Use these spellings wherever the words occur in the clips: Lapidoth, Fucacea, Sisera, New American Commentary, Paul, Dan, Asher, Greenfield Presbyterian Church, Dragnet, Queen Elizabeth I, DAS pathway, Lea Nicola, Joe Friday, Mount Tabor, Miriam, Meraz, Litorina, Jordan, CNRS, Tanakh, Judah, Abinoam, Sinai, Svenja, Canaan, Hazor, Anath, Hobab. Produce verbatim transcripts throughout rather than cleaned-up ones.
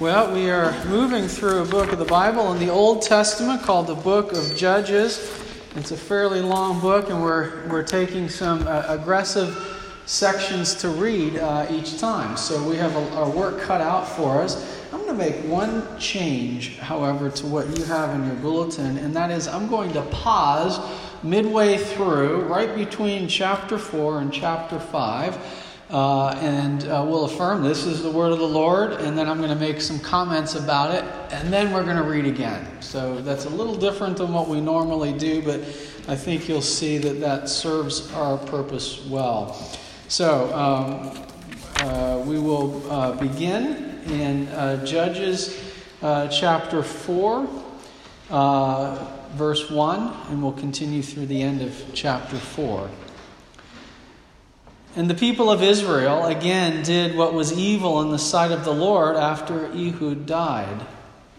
Well, we are moving through a book of the Bible in the Old Testament called the Book of Judges. It's a fairly long book, and we're we're taking some uh, aggressive sections to read uh, each time. So we have our work cut out for us. I'm going to make one change, however, to what you have in your bulletin, and that is I'm going to pause midway through, right between chapter four and chapter five. Uh, and uh, we'll affirm this is the word of the Lord, and then I'm going to make some comments about it, and then we're going to read again. So that's a little different than what we normally do, but I think you'll see that that serves our purpose well. So um, uh, we will uh, begin in uh, Judges uh, chapter four, uh, verse one, and we'll continue through the end of chapter four. And the people of Israel again did what was evil in the sight of the Lord after Ehud died.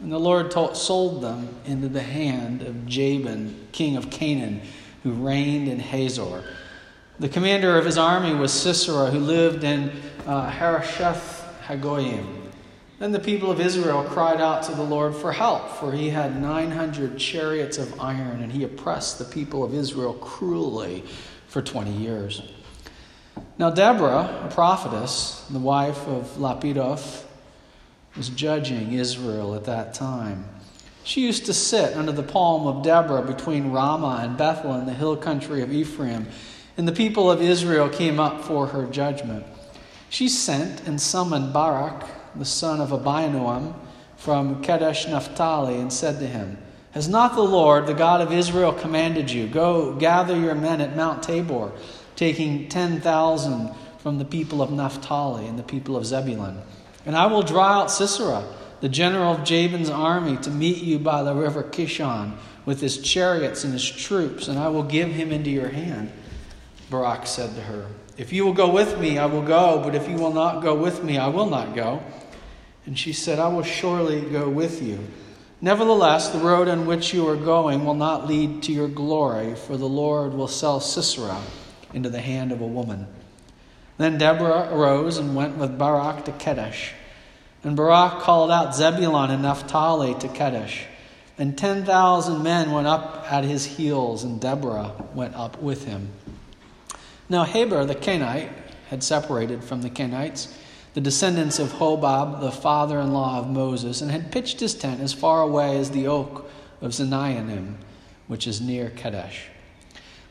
And the Lord told, sold them into the hand of Jabin, king of Canaan, who reigned in Hazor. The commander of his army was Sisera, who lived in uh, Harosheth Hagoyim. Then the people of Israel cried out to the Lord for help, for he had nine hundred chariots of iron, and he oppressed the people of Israel cruelly for twenty years. Now Deborah, a prophetess, the wife of Lapidoth, was judging Israel at that time. She used to sit under the palm of Deborah between Ramah and Bethel in the hill country of Ephraim, and the people of Israel came up for her judgment. She sent and summoned Barak, the son of Abinoam, from Kedesh Naphtali, and said to him, "Has not the Lord, the God of Israel, commanded you, go gather your men at Mount Tabor, taking ten thousand from the people of Naphtali and the people of Zebulun. And I will draw out Sisera, the general of Jabin's army, to meet you by the river Kishon with his chariots and his troops, and I will give him into your hand." Barak said to her, "If you will go with me, I will go, but if you will not go with me, I will not go." And she said, "I will surely go with you. Nevertheless, the road on which you are going will not lead to your glory, for the Lord will sell Sisera into the hand of a woman." Then Deborah arose and went with Barak to Kedesh. And Barak called out Zebulun and Naphtali to Kedesh. And ten thousand men went up at his heels, and Deborah went up with him. Now Heber the Kenite had separated from the Kenites, the descendants of Hobab, the father-in-law of Moses, and had pitched his tent as far away as the oak of Zinayanim, which is near Kedesh.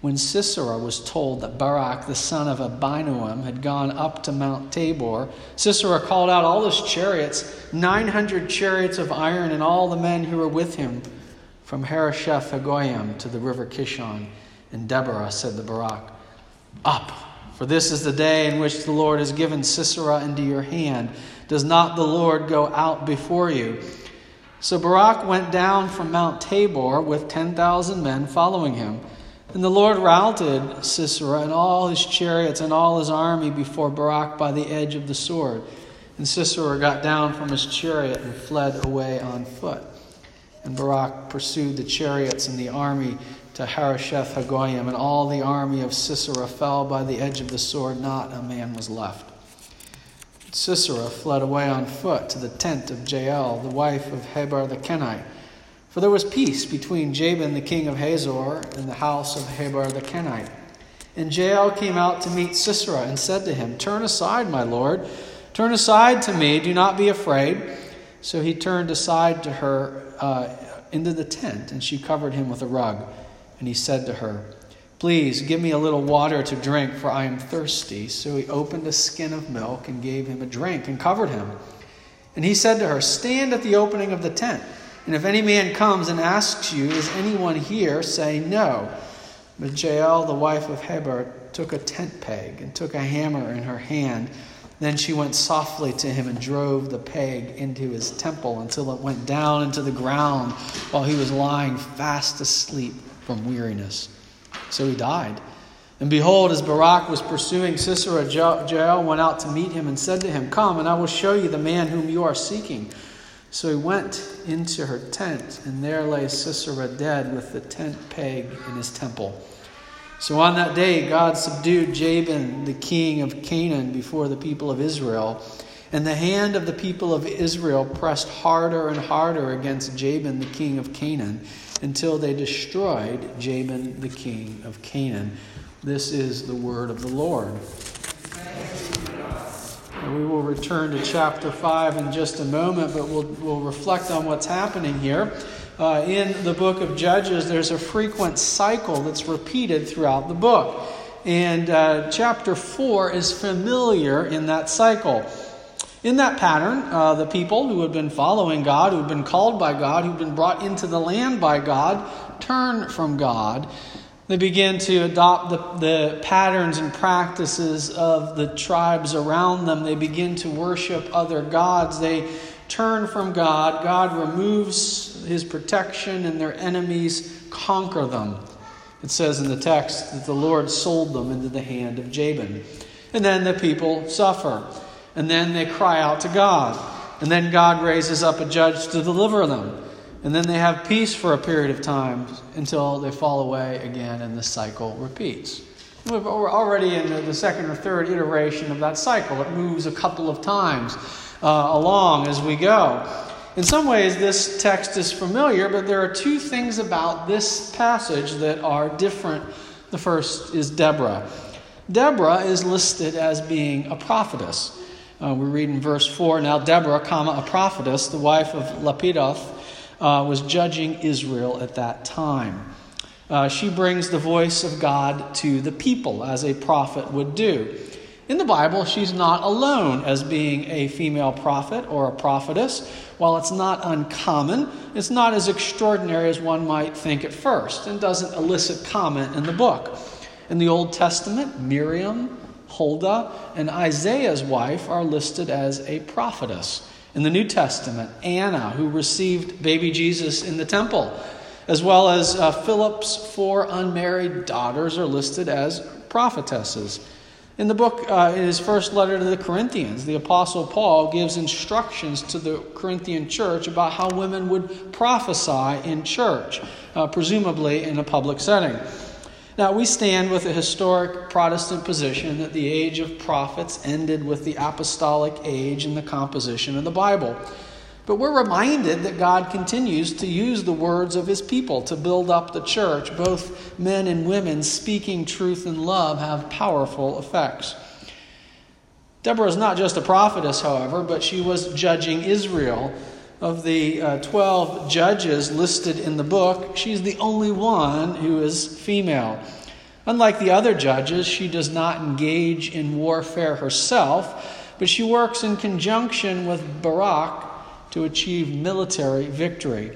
When Sisera was told that Barak, the son of Abinoam, had gone up to Mount Tabor, Sisera called out all his chariots, nine hundred chariots of iron, and all the men who were with him, from Harosheth Hagoyim to the river Kishon. And Deborah said to Barak, "Up, for this is the day in which the Lord has given Sisera into your hand. Does not the Lord go out before you?" So Barak went down from Mount Tabor with ten thousand men following him. And the Lord routed Sisera and all his chariots and all his army before Barak by the edge of the sword. And Sisera got down from his chariot and fled away on foot. And Barak pursued the chariots and the army to Harosheth Hagoyim, and all the army of Sisera fell by the edge of the sword. Not a man was left. Sisera fled away on foot to the tent of Jael, the wife of Heber the Kenite. For there was peace between Jabin the king of Hazor and the house of Heber the Kenite. And Jael came out to meet Sisera and said to him, "Turn aside, my lord. Turn aside to me. Do not be afraid." So he turned aside to her uh, into the tent, and she covered him with a rug. And he said to her, "Please give me a little water to drink, for I am thirsty." So he opened a skin of milk and gave him a drink and covered him. And he said to her, "Stand at the opening of the tent. And if any man comes and asks you, 'Is anyone here?' say, 'No.'" But Jael, the wife of Heber, took a tent peg and took a hammer in her hand. Then she went softly to him and drove the peg into his temple until it went down into the ground while he was lying fast asleep from weariness. So he died. And behold, as Barak was pursuing Sisera, Jael went out to meet him and said to him, "Come, and I will show you the man whom you are seeking." So he went into her tent, and there lay Sisera dead with the tent peg in his temple. So on that day God subdued Jabin, the king of Canaan, before the people of Israel. And the hand of the people of Israel pressed harder and harder against Jabin the king of Canaan, until they destroyed Jabin the king of Canaan. This is the word of the Lord. And we will return to chapter five in just a moment, but we'll, we'll reflect on what's happening here. Uh, in the book of Judges, there's a frequent cycle that's repeated throughout the book. And uh, chapter four is familiar in that cycle. In that pattern, uh, the people who had been following God, who had been called by God, who had been brought into the land by God, turn from God. They begin to adopt the, the patterns and practices of the tribes around them. They begin to worship other gods. They turn from God. God removes his protection, and their enemies conquer them. It says in the text that the Lord sold them into the hand of Jabin. And then the people suffer. And then they cry out to God. And then God raises up a judge to deliver them. And then they have peace for a period of time until they fall away again, and the cycle repeats. We're already in the second or third iteration of that cycle. It moves a couple of times uh, along as we go. In some ways, this text is familiar, but there are two things about this passage that are different. The first is Deborah. Deborah is listed as being a prophetess. Uh, we read in verse four, "Now Deborah, comma, a prophetess, the wife of Lapidoth, Uh, was judging Israel at that time." Uh, she brings the voice of God to the people, as a prophet would do. In the Bible, she's not alone as being a female prophet or a prophetess. While it's not uncommon, it's not as extraordinary as one might think at first, and doesn't elicit comment in the book. In the Old Testament, Miriam, Huldah, and Isaiah's wife are listed as a prophetess. In the New Testament, Anna, who received baby Jesus in the temple, as well as uh, Philip's four unmarried daughters, are listed as prophetesses. In the book, uh, in his first letter to the Corinthians, the Apostle Paul gives instructions to the Corinthian church about how women would prophesy in church, uh, presumably in a public setting. Now, we stand with a historic Protestant position that the age of prophets ended with the apostolic age and the composition of the Bible. But we're reminded that God continues to use the words of his people to build up the church. Both men and women speaking truth in love have powerful effects. Deborah is not just a prophetess, however, but she was judging Israel. Of the uh, twelve judges listed in the book, she's the only one who is female. Unlike the other judges, she does not engage in warfare herself, but she works in conjunction with Barak to achieve military victory.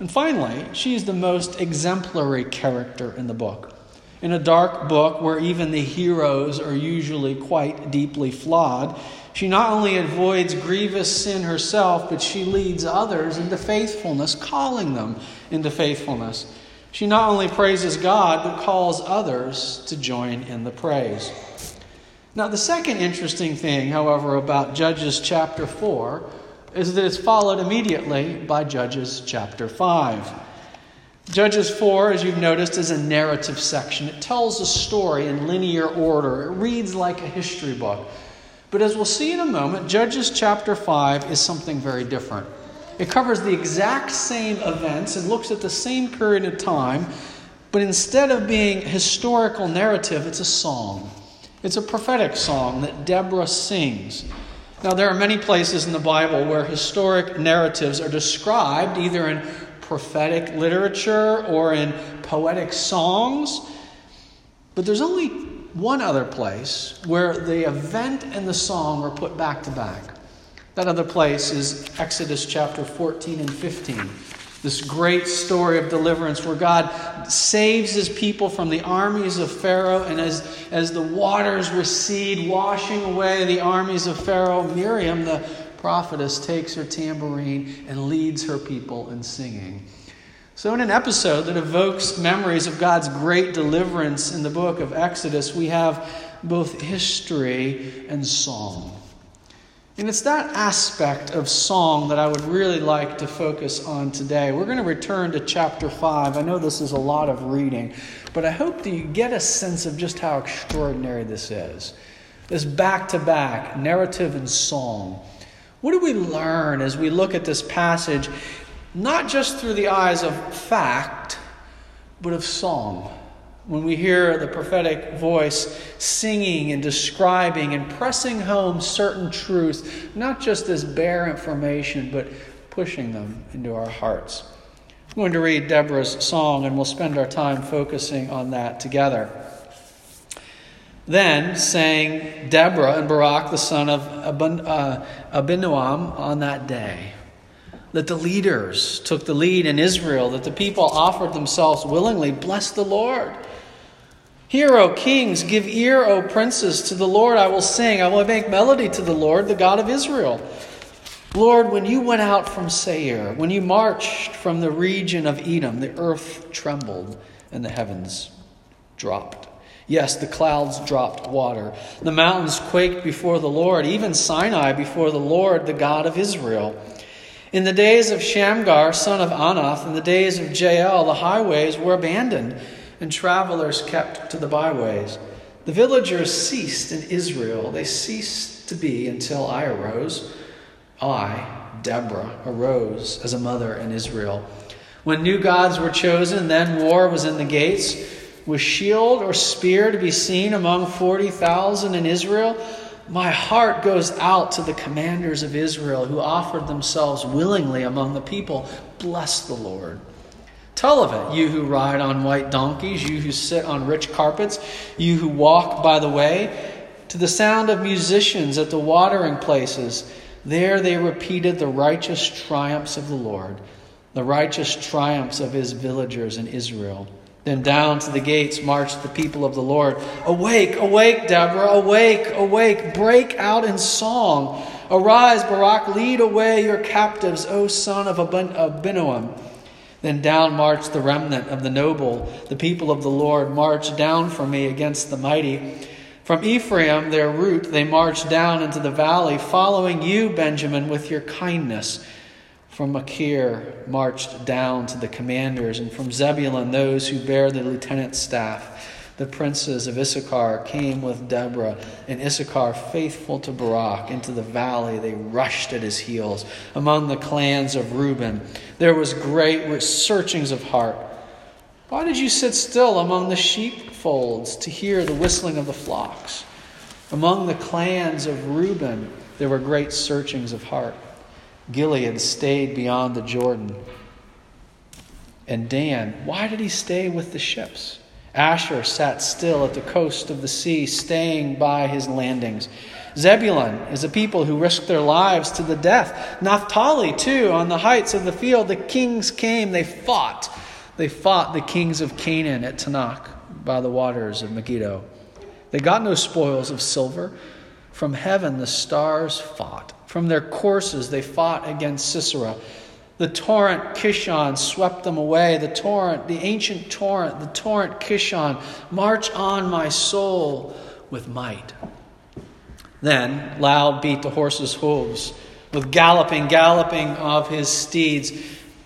And finally, she's the most exemplary character in the book. In a dark book where even the heroes are usually quite deeply flawed, she not only avoids grievous sin herself, but she leads others into faithfulness, calling them into faithfulness. She not only praises God, but calls others to join in the praise. Now, the second interesting thing, however, about Judges chapter four is that it's followed immediately by Judges chapter five. Judges four, as you've noticed, is a narrative section. It tells a story in linear order. It reads like a history book. But as we'll see in a moment, Judges chapter five is something very different. It covers the exact same events and looks at the same period of time, but instead of being a historical narrative, it's a song. It's a prophetic song that Deborah sings. Now, there are many places in the Bible where historic narratives are described either in prophetic literature or in poetic songs, but there's only one other place where the event and the song are put back to back. That other place is Exodus chapter fourteen and fifteen. This great story of deliverance where God saves his people from the armies of Pharaoh, and as, as the waters recede, washing away the armies of Pharaoh, Miriam, the prophetess, takes her tambourine and leads her people in singing. So in an episode that evokes memories of God's great deliverance in the book of Exodus, we have both history and song. And it's that aspect of song that I would really like to focus on today. We're going to return to chapter five. I know this is a lot of reading, but I hope that you get a sense of just how extraordinary this is. This back-to-back narrative and song. What do we learn as we look at this passage, not just through the eyes of fact, but of song? When we hear the prophetic voice singing and describing and pressing home certain truths, not just as bare information, but pushing them into our hearts. I'm going to read Deborah's song, and we'll spend our time focusing on that together. Then sang Deborah and Barak, the son of Abinoam, on that day, that the leaders took the lead in Israel, that the people offered themselves willingly. Bless the Lord. Hear, O kings, give ear, O princes, to the Lord I will sing. I will make melody to the Lord, the God of Israel. Lord, when you went out from Seir, when you marched from the region of Edom, the earth trembled and the heavens dropped. Yes, the clouds dropped water. The mountains quaked before the Lord, even Sinai before the Lord, the God of Israel. In the days of Shamgar, son of Anath, in the days of Jael, the highways were abandoned, and travelers kept to the byways. The villagers ceased in Israel. They ceased to be until I arose. I, Deborah, arose as a mother in Israel. When new gods were chosen, then war was in the gates. With shield or spear to be seen among forty thousand in Israel, my heart goes out to the commanders of Israel who offered themselves willingly among the people. Bless the Lord. Tell of it, you who ride on white donkeys, you who sit on rich carpets, you who walk by the way, to the sound of musicians at the watering places. There they repeated the righteous triumphs of the Lord, the righteous triumphs of his villagers in Israel. Then down to the gates marched the people of the Lord. Awake, awake, Deborah, awake, awake, break out in song. Arise, Barak, lead away your captives, O son of Abinoam. Then down marched the remnant of the noble. The people of the Lord marched down from me against the mighty. From Ephraim, their root, they marched down into the valley, following you, Benjamin, with your kindness. From Machir marched down to the commanders, and from Zebulun those who bear the lieutenant's staff. The princes of Issachar came with Deborah, and Issachar, faithful to Barak, into the valley they rushed at his heels. Among the clans of Reuben there was great searchings of heart. Why did you sit still among the sheepfolds to hear the whistling of the flocks? Among the clans of Reuben there were great searchings of heart. Gilead stayed beyond the Jordan. And Dan, why did he stay with the ships? Asher sat still at the coast of the sea, staying by his landings. Zebulun is a people who risked their lives to the death. Naphtali, too, on the heights of the field. The kings came, they fought. They fought the kings of Canaan at Tanakh by the waters of Megiddo. They got no spoils of silver. From heaven the stars fought. From their courses they fought against Sisera. The torrent Kishon swept them away. The torrent, the ancient torrent, the torrent Kishon, march on my soul with might. Then loud beat the horse's hooves. With galloping, galloping of his steeds.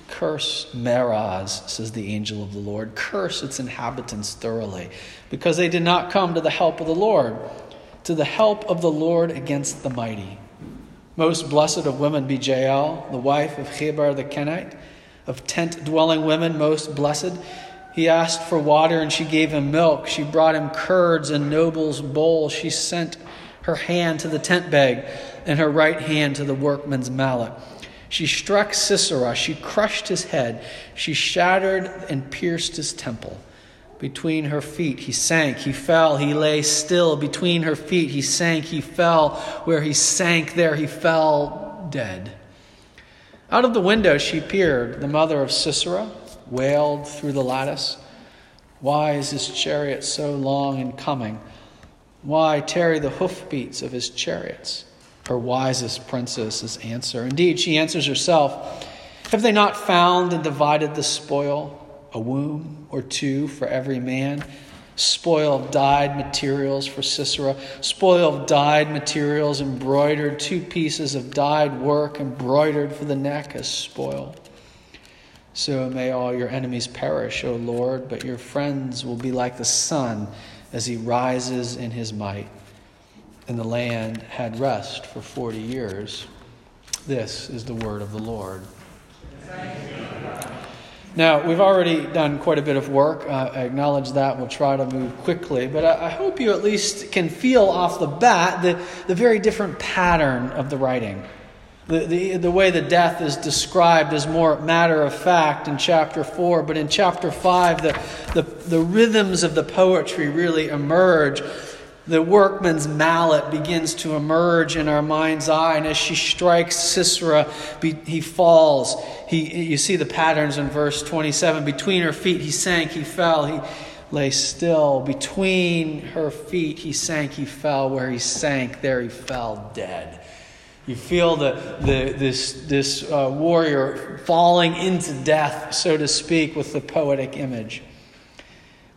Curse Meroz, says the angel of the Lord. Curse its inhabitants thoroughly, because they did not come to the help of the Lord, to the help of the Lord against the mighty. Most blessed of women be Jael, the wife of Heber the Kenite, of tent-dwelling women most blessed. He asked for water, and she gave him milk. She brought him curds and noble's bowl. She sent her hand to the tent peg, and her right hand to the workman's mallet. She struck Sisera. She crushed his head. She shattered and pierced his temple. Between her feet he sank, he fell, he lay still. Between her feet he sank, he fell. Where he sank, there he fell dead. Out of the window she peered. The mother of Sisera wailed through the lattice. Why is his chariot so long in coming? Why tarry the hoofbeats of his chariots? Her wisest princess's answer. Indeed, she answers herself. Have they not found and divided the spoil? A womb or two for every man, spoil of dyed materials for Sisera, spoil of dyed materials embroidered, two pieces of dyed work embroidered for the neck as spoil. So may all your enemies perish, O Lord, but your friends will be like the sun as he rises in his might. and the land had rest for forty years. This is the word of the Lord. Now, we've already done quite a bit of work. Uh, I acknowledge that. We'll try to move quickly. But I, I hope you at least can feel off the bat the, the very different pattern of the writing. The, the, the way the death is described is more matter of fact in chapter four, but in chapter five, the, the, the rhythms of the poetry really emerge. The workman's mallet begins to emerge in our mind's eye, and as she strikes Sisera, he falls. He, you see the patterns in verse twenty-seven. Between her feet he sank, he fell, he lay still. Between her feet he sank, he fell. Where he sank, there he fell dead. You feel the, the this this uh, warrior falling into death, so to speak, with the poetic image.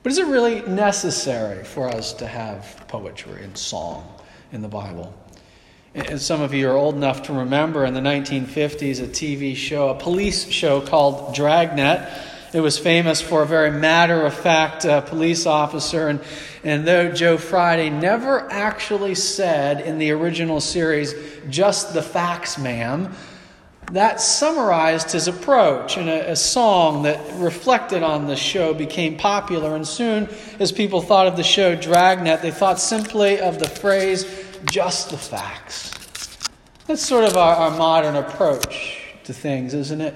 But is it really necessary for us to have poetry and song in the Bible? And some of you are old enough to remember in the nineteen fifties a T V show, a police show called Dragnet. It was famous for a very matter-of-fact uh, police officer. And, and though Joe Friday never actually said in the original series, "Just the facts, ma'am," that summarized his approach. And a, a song that reflected on the show became popular. And soon, as people thought of the show Dragnet, they thought simply of the phrase, "Just the facts." That's sort of our, our modern approach to things, isn't it?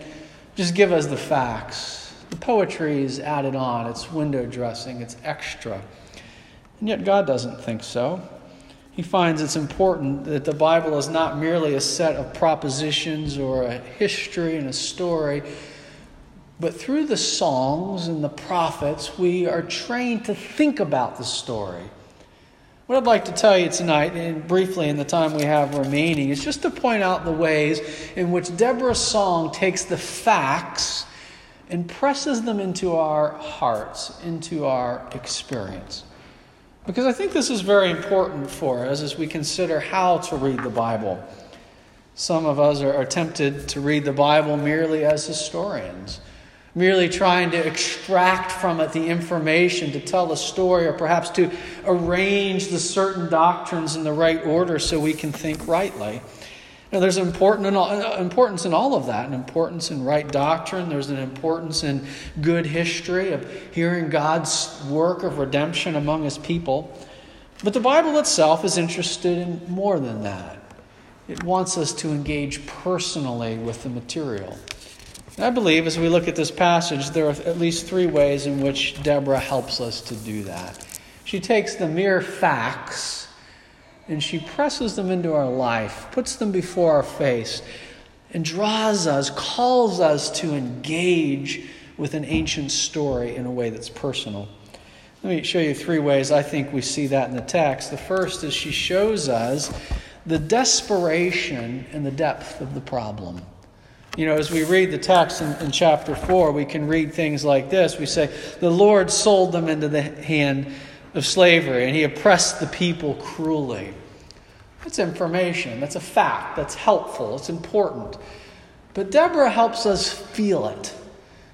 Just give us the facts. The poetry is added on, it's window dressing, it's extra. And yet God doesn't think so. He finds it's important that the Bible is not merely a set of propositions or a history and a story, but through the songs and the prophets, we are trained to think about the story. What I'd like to tell you tonight, and briefly in the time we have remaining, is just to point out the ways in which Deborah's song takes the facts and presses them into our hearts, into our experience. Because I think this is very important for us as we consider how to read the Bible. Some of us are, are tempted to read the Bible merely as historians, merely trying to extract from it the information to tell a story, or perhaps to arrange the certain doctrines in the right order so we can think rightly. Now, there's important in all, importance in all of that, an importance in right doctrine. There's an importance in good history, of hearing God's work of redemption among his people. But the Bible itself is interested in more than that. It wants us to engage personally with the material. And I believe as we look at this passage, there are at least three ways in which Deborah helps us to do that. She takes the mere facts and she presses them into our life, puts them before our face, and draws us, calls us to engage with an ancient story in a way that's personal. Let me show you three ways I think we see that in the text. The first is she shows us the desperation and the depth of the problem. You know, as we read the text in, in chapter four, we can read things like this. We say, "The Lord sold them into the hand of slavery, and he oppressed the people cruelly." That's information. That's a fact. That's helpful. It's important. But Deborah helps us feel it.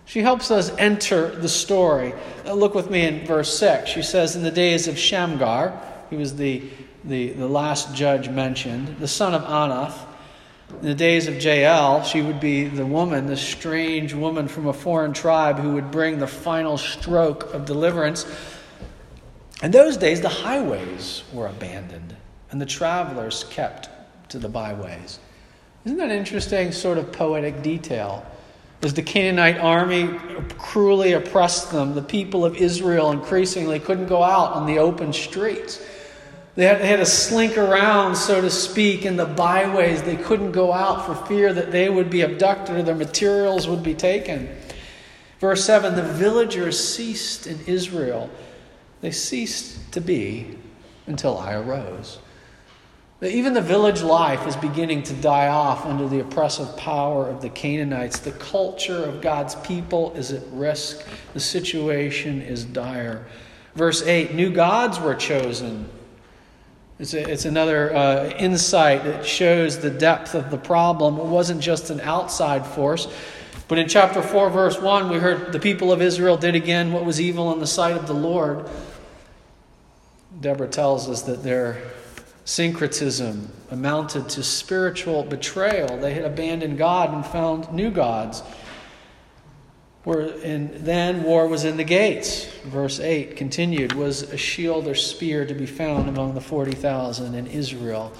She helps us enter the story. Now look with me in verse six. She says, "In the days of Shamgar," he was the, the, the last judge mentioned, "the son of Anath, in the days of Jael," she would be the woman, the strange woman from a foreign tribe who would bring the final stroke of deliverance. "In those days, the highways were abandoned, and the travelers kept to the byways." Isn't that interesting sort of poetic detail? As the Canaanite army cruelly oppressed them, the people of Israel increasingly couldn't go out on the open streets. They had, they had to slink around, so to speak, in the byways. They couldn't go out for fear that they would be abducted or their materials would be taken. Verse seven, "The villagers ceased in Israel. They ceased to be until I arose." Even the village life is beginning to die off under the oppressive power of the Canaanites. The culture of God's people is at risk. The situation is dire. Verse eight, "New gods were chosen." It's, a, it's another uh, insight that shows the depth of the problem. It wasn't just an outside force. But in chapter four, verse one, we heard the people of Israel did again what was evil in the sight of the Lord. Deborah tells us that their syncretism amounted to spiritual betrayal. They had abandoned God and found new gods. Were, and then war was in the gates. Verse eight continued, was a shield or spear to be found among the forty thousand in Israel.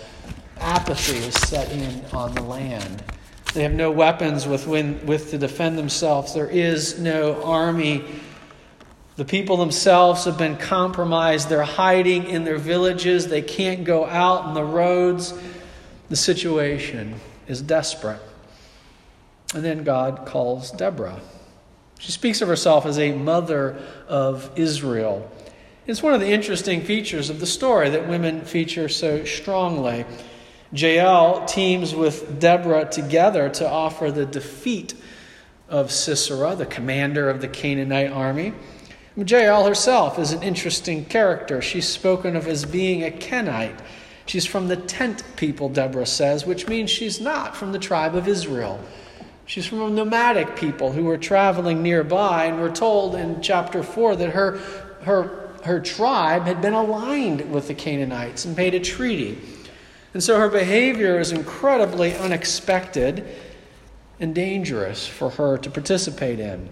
Apathy is set in on the land. They have no weapons with, when, with to defend themselves. There is no army. The people themselves have been compromised. They're hiding in their villages. They can't go out on the roads. The situation is desperate. And then God calls Deborah. She speaks of herself as a mother of Israel. It's one of the interesting features of the story that women feature so strongly. Jael teams with Deborah together to offer the defeat of Sisera, the commander of the Canaanite army. Jael herself is an interesting character. She's spoken of as being a Kenite. She's from the tent people, Deborah says, which means she's not from the tribe of Israel. She's from a nomadic people who were traveling nearby, and we're told in chapter four that her, her, her tribe had been aligned with the Canaanites and made a treaty. And so her behavior is incredibly unexpected and dangerous for her to participate in.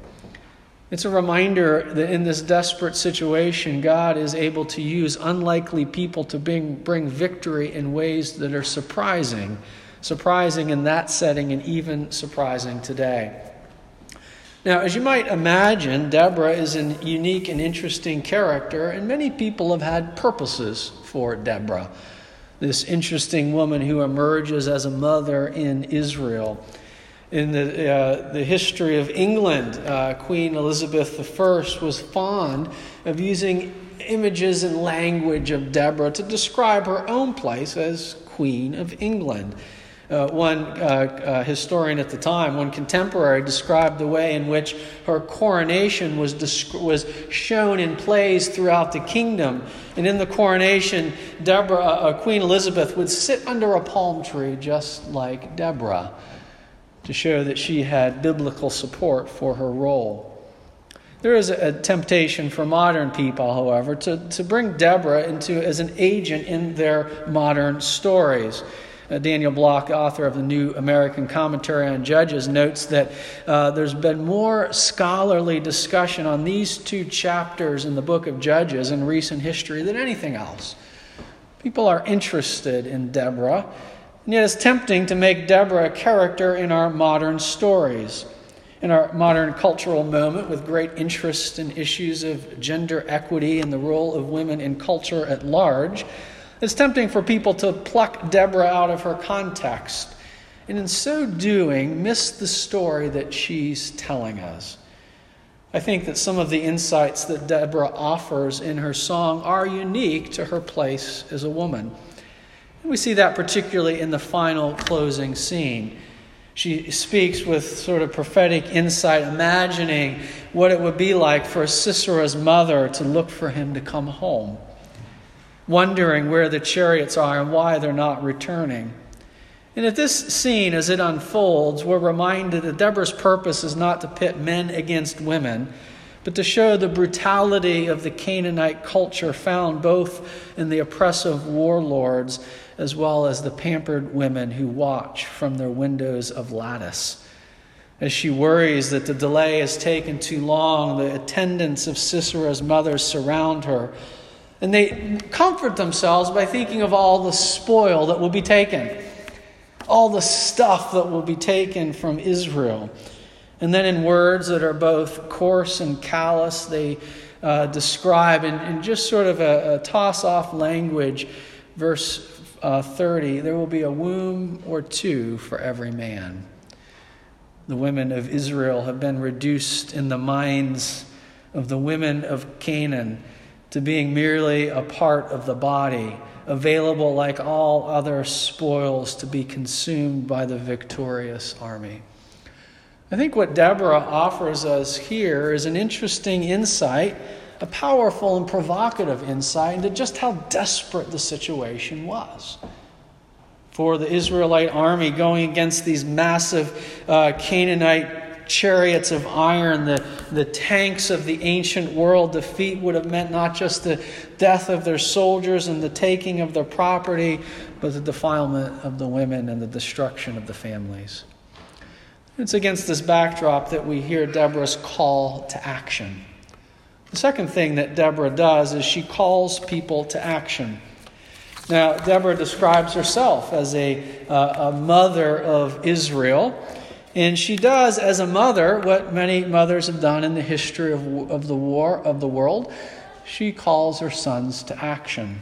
It's a reminder that in this desperate situation, God is able to use unlikely people to bring, bring victory in ways that are surprising. Surprising in that setting and even surprising today. Now, as you might imagine, Deborah is a unique and interesting character, and many people have had purposes for Deborah, this interesting woman who emerges as a mother in Israel. In the, uh, the history of England, uh, Queen Elizabeth the First was fond of using images and language of Deborah to describe her own place as Queen of England. Uh, one uh, uh, historian at the time, one contemporary, described the way in which her coronation was disc- was shown in plays throughout the kingdom. And in the coronation, Deborah, uh, Queen Elizabeth would sit under a palm tree just like Deborah to show that she had biblical support for her role. There is a temptation for modern people, however, to, to bring Deborah into as an agent in their modern stories. Uh, Daniel Block, author of the New American Commentary on Judges, notes that uh, there's been more scholarly discussion on these two chapters in the Book of Judges in recent history than anything else. People are interested in Deborah, and yet it's tempting to make Deborah a character in our modern stories. In our modern cultural moment, with great interest in issues of gender equity and the role of women in culture at large, it's tempting for people to pluck Deborah out of her context, and in so doing, miss the story that she's telling us. I think that some of the insights that Deborah offers in her song are unique to her place as a woman. And we see that particularly in the final closing scene. She speaks with sort of prophetic insight, imagining what it would be like for Sisera's mother to look for him to come home, wondering where the chariots are and why they're not returning. And at this scene, as it unfolds, we're reminded that Deborah's purpose is not to pit men against women, but to show the brutality of the Canaanite culture found both in the oppressive warlords as well as the pampered women who watch from their windows of lattice. As she worries that the delay has taken too long, the attendants of Sisera's mother surround her, and they comfort themselves by thinking of all the spoil that will be taken, all the stuff that will be taken from Israel. And then in words that are both coarse and callous, they uh, describe in, in just sort of a, a toss-off language, verse uh, thirty, there will be a womb or two for every man. The women of Israel have been reduced in the minds of the women of Canaan to being merely a part of the body, available like all other spoils to be consumed by the victorious army. I think what Deborah offers us here is an interesting insight, a powerful and provocative insight into just how desperate the situation was. For the Israelite army going against these massive uh, Canaanite chariots of iron, the, the tanks of the ancient world, defeat would have meant not just the death of their soldiers and the taking of their property, but the defilement of the women and the destruction of the families. It's against this backdrop that we hear Deborah's call to action. The second thing that Deborah does is she calls people to action. Now, Deborah describes herself as a, uh, a mother of Israel, and she does as a mother what many mothers have done in the history of, of the war of the world. She calls her sons to action.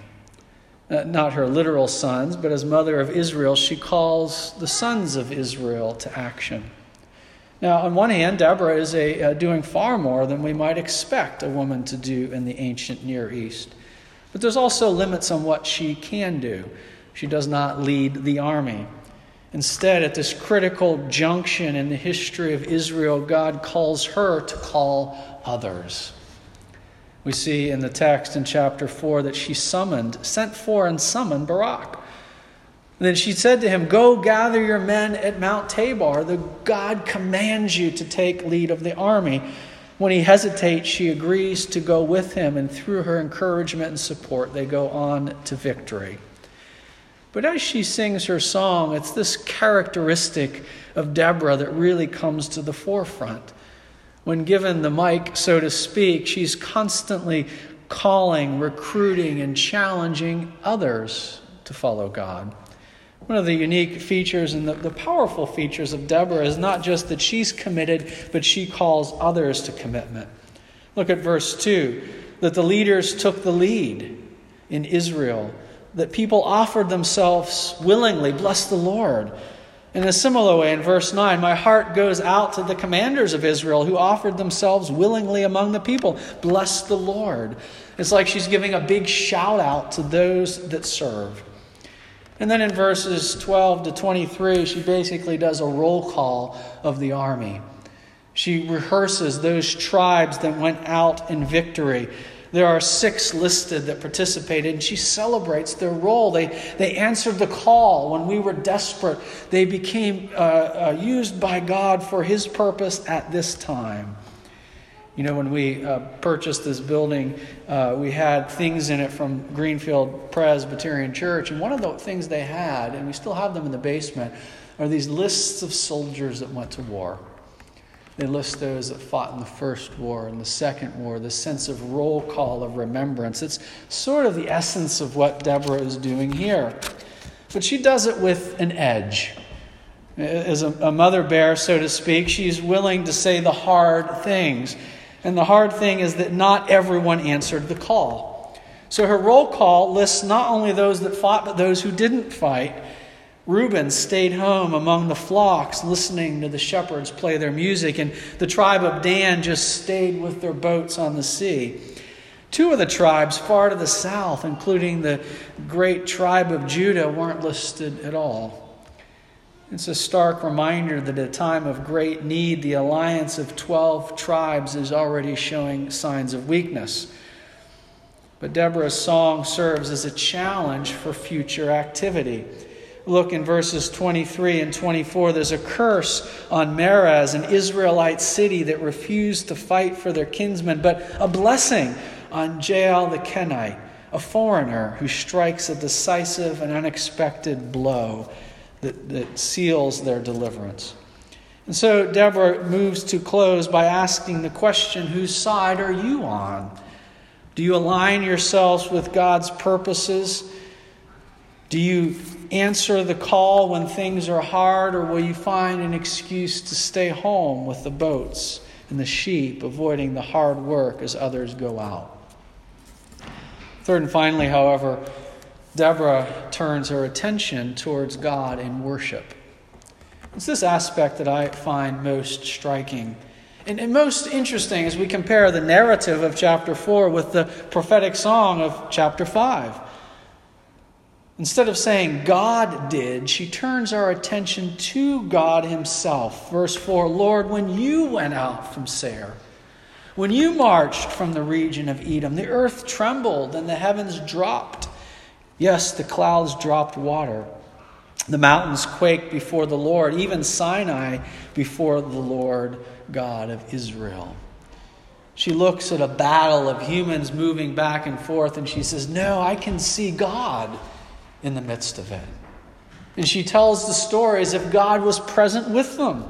Uh, not her literal sons, but as mother of Israel, she calls the sons of Israel to action. Now, on one hand, Deborah is a, uh, doing far more than we might expect a woman to do in the ancient Near East. But there's also limits on what she can do. She does not lead the army. Instead, at this critical junction in the history of Israel, God calls her to call others. We see in the text in chapter four that she summoned, sent for and summoned Barak. And then she said to him, "Go gather your men at Mount Tabor. The God commands you to take lead of the army." When he hesitates, she agrees to go with him, and through her encouragement and support, they go on to victory. But as she sings her song, it's this characteristic of Deborah that really comes to the forefront. When given the mic, so to speak, she's constantly calling, recruiting, and challenging others to follow God. One of the unique features and the, the powerful features of Deborah is not just that she's committed, but she calls others to commitment. Look at verse two, that the leaders took the lead in Israel, that people offered themselves willingly, bless the Lord. In a similar way, in verse nine, my heart goes out to the commanders of Israel who offered themselves willingly among the people, bless the Lord. It's like she's giving a big shout out to those that serve. And then in verses twelve to twenty-three, she basically does a roll call of the army. She rehearses those tribes that went out in victory. There are six listed that participated, and she celebrates their role. They, they answered the call when we were desperate. They became uh, uh, used by God for his purpose at this time. You know, when we uh, purchased this building, uh, we had things in it from Greenfield Presbyterian Church. And one of the things they had, and we still have them in the basement, are these lists of soldiers that went to war. They list those that fought in the First War and the Second War, the sense of roll call of remembrance. It's sort of the essence of what Deborah is doing here. But she does it with an edge. As a, a mother bear, so to speak, she's willing to say the hard things. And the hard thing is that not everyone answered the call. So her roll call lists not only those that fought, but those who didn't fight. Reuben stayed home among the flocks, listening to the shepherds play their music. And the tribe of Dan just stayed with their boats on the sea. Two of the tribes far to the south, including the great tribe of Judah, weren't listed at all. It's a stark reminder that at a time of great need, the alliance of twelve tribes is already showing signs of weakness. But Deborah's song serves as a challenge for future activity. Look in verses twenty-three and twenty-four. There's a curse on Merez, an Israelite city that refused to fight for their kinsmen, but a blessing on Jael the Kenite, a foreigner who strikes a decisive and unexpected blow That, that seals their deliverance. And so Deborah moves to close by asking the question, whose side are you on? Do you align yourselves with God's purposes? Do you answer the call when things are hard, or will you find an excuse to stay home with the boats and the sheep, avoiding the hard work as others go out? Third and finally, however, Deborah turns her attention towards God in worship. It's this aspect that I find most striking and, and most interesting as we compare the narrative of chapter four with the prophetic song of chapter five. Instead of saying God did, she turns our attention to God himself. Verse four, Lord, when you went out from Seir, when you marched from the region of Edom, the earth trembled and the heavens dropped. Yes, the clouds dropped water. The mountains quaked before the Lord, even Sinai before the Lord God of Israel. She looks at a battle of humans moving back and forth, and she says, no, I can see God in the midst of it. And she tells the story as if God was present with them.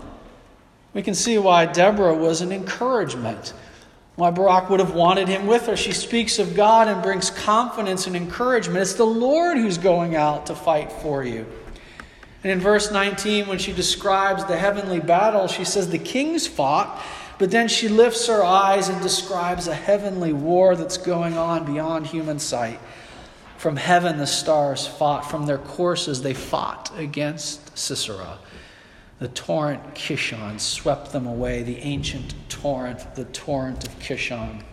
We can see why Deborah was an encouragement, why Barak would have wanted him with her. She speaks of God and brings confidence and encouragement. It's the Lord who's going out to fight for you. And in verse nineteen, when she describes the heavenly battle, she says, the kings fought, but then she lifts her eyes and describes a heavenly war that's going on beyond human sight. From heaven the stars fought. From their courses they fought against Sisera. The torrent Kishon swept them away. The ancient torrent, the torrent of Kishon.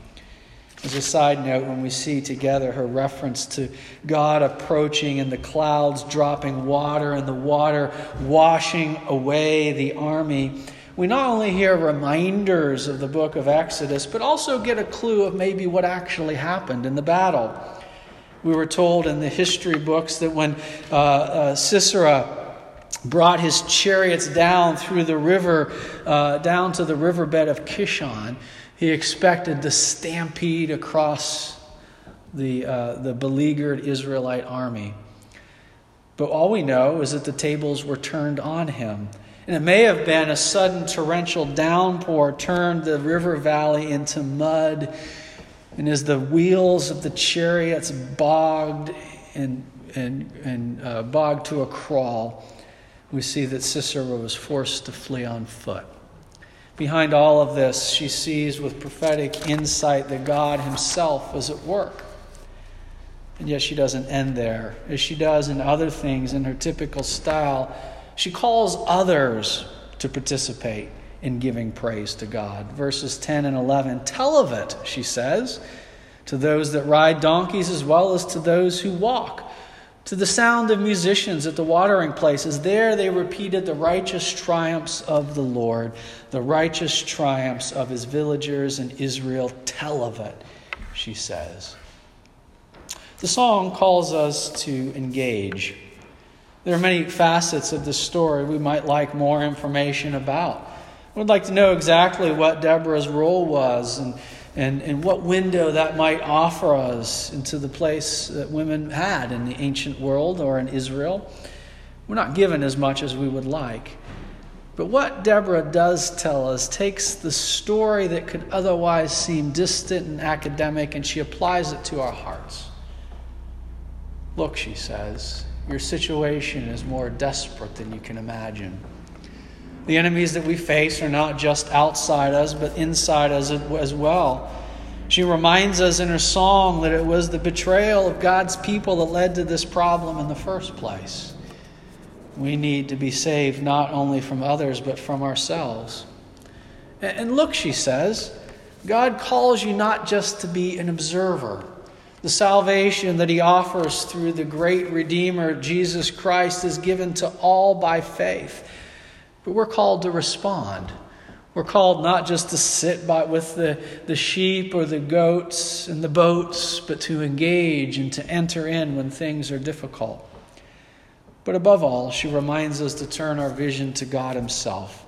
As a side note, when we see together her reference to God approaching and the clouds dropping water and the water washing away the army, we not only hear reminders of the book of Exodus, but also get a clue of maybe what actually happened in the battle. We were told in the history books that when uh, uh, Sisera brought his chariots down through the river, uh, down to the riverbed of Kishon, he expected to stampede across the uh, the beleaguered Israelite army. But all we know is that the tables were turned on him. And it may have been a sudden torrential downpour turned the river valley into mud. And as the wheels of the chariots bogged and and and uh, bogged to a crawl, we see that Sisera was forced to flee on foot. Behind all of this, she sees with prophetic insight that God himself was at work. And yet she doesn't end there. As she does in other things in her typical style, she calls others to participate in giving praise to God. Verses ten and eleven, tell of it, she says, to those that ride donkeys as well as to those who walk. To the sound of musicians at the watering places, there they repeated the righteous triumphs of the Lord, the righteous triumphs of his villagers in Israel. Tell of it, she says. The song calls us to engage. There are many facets of this story we might like more information about. We'd like to know exactly what Deborah's role was and, and, and what window that might offer us into the place that women had in the ancient world or in Israel. We're not given as much as we would like. But what Deborah does tell us takes the story that could otherwise seem distant and academic, and she applies it to our hearts. Look, she says, your situation is more desperate than you can imagine. The enemies that we face are not just outside us, but inside us as well. She reminds us in her song that it was the betrayal of God's people that led to this problem in the first place. We need to be saved not only from others, but from ourselves. And look, she says, God calls you not just to be an observer. The salvation that he offers through the great Redeemer, Jesus Christ, is given to all by faith. But we're called to respond. We're called not just to sit by with the, the sheep or the goats and the boats, but to engage and to enter in when things are difficult. But above all, she reminds us to turn our vision to God himself.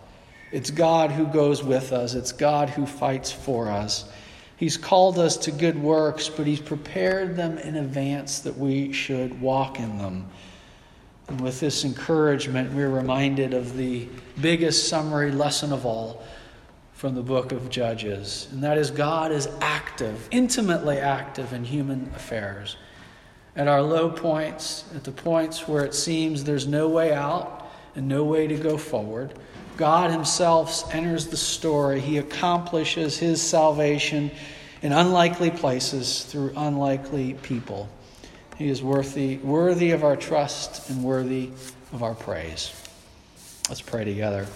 It's God who goes with us. It's God who fights for us. He's called us to good works, but he's prepared them in advance that we should walk in them. And with this encouragement, we're reminded of the biggest summary lesson of all from the book of Judges. And that is God is active, intimately active in human affairs. At our low points, at the points where it seems there's no way out and no way to go forward, God himself enters the story. He accomplishes his salvation in unlikely places through unlikely people. He is worthy, worthy of our trust and worthy of our praise. Let's pray together.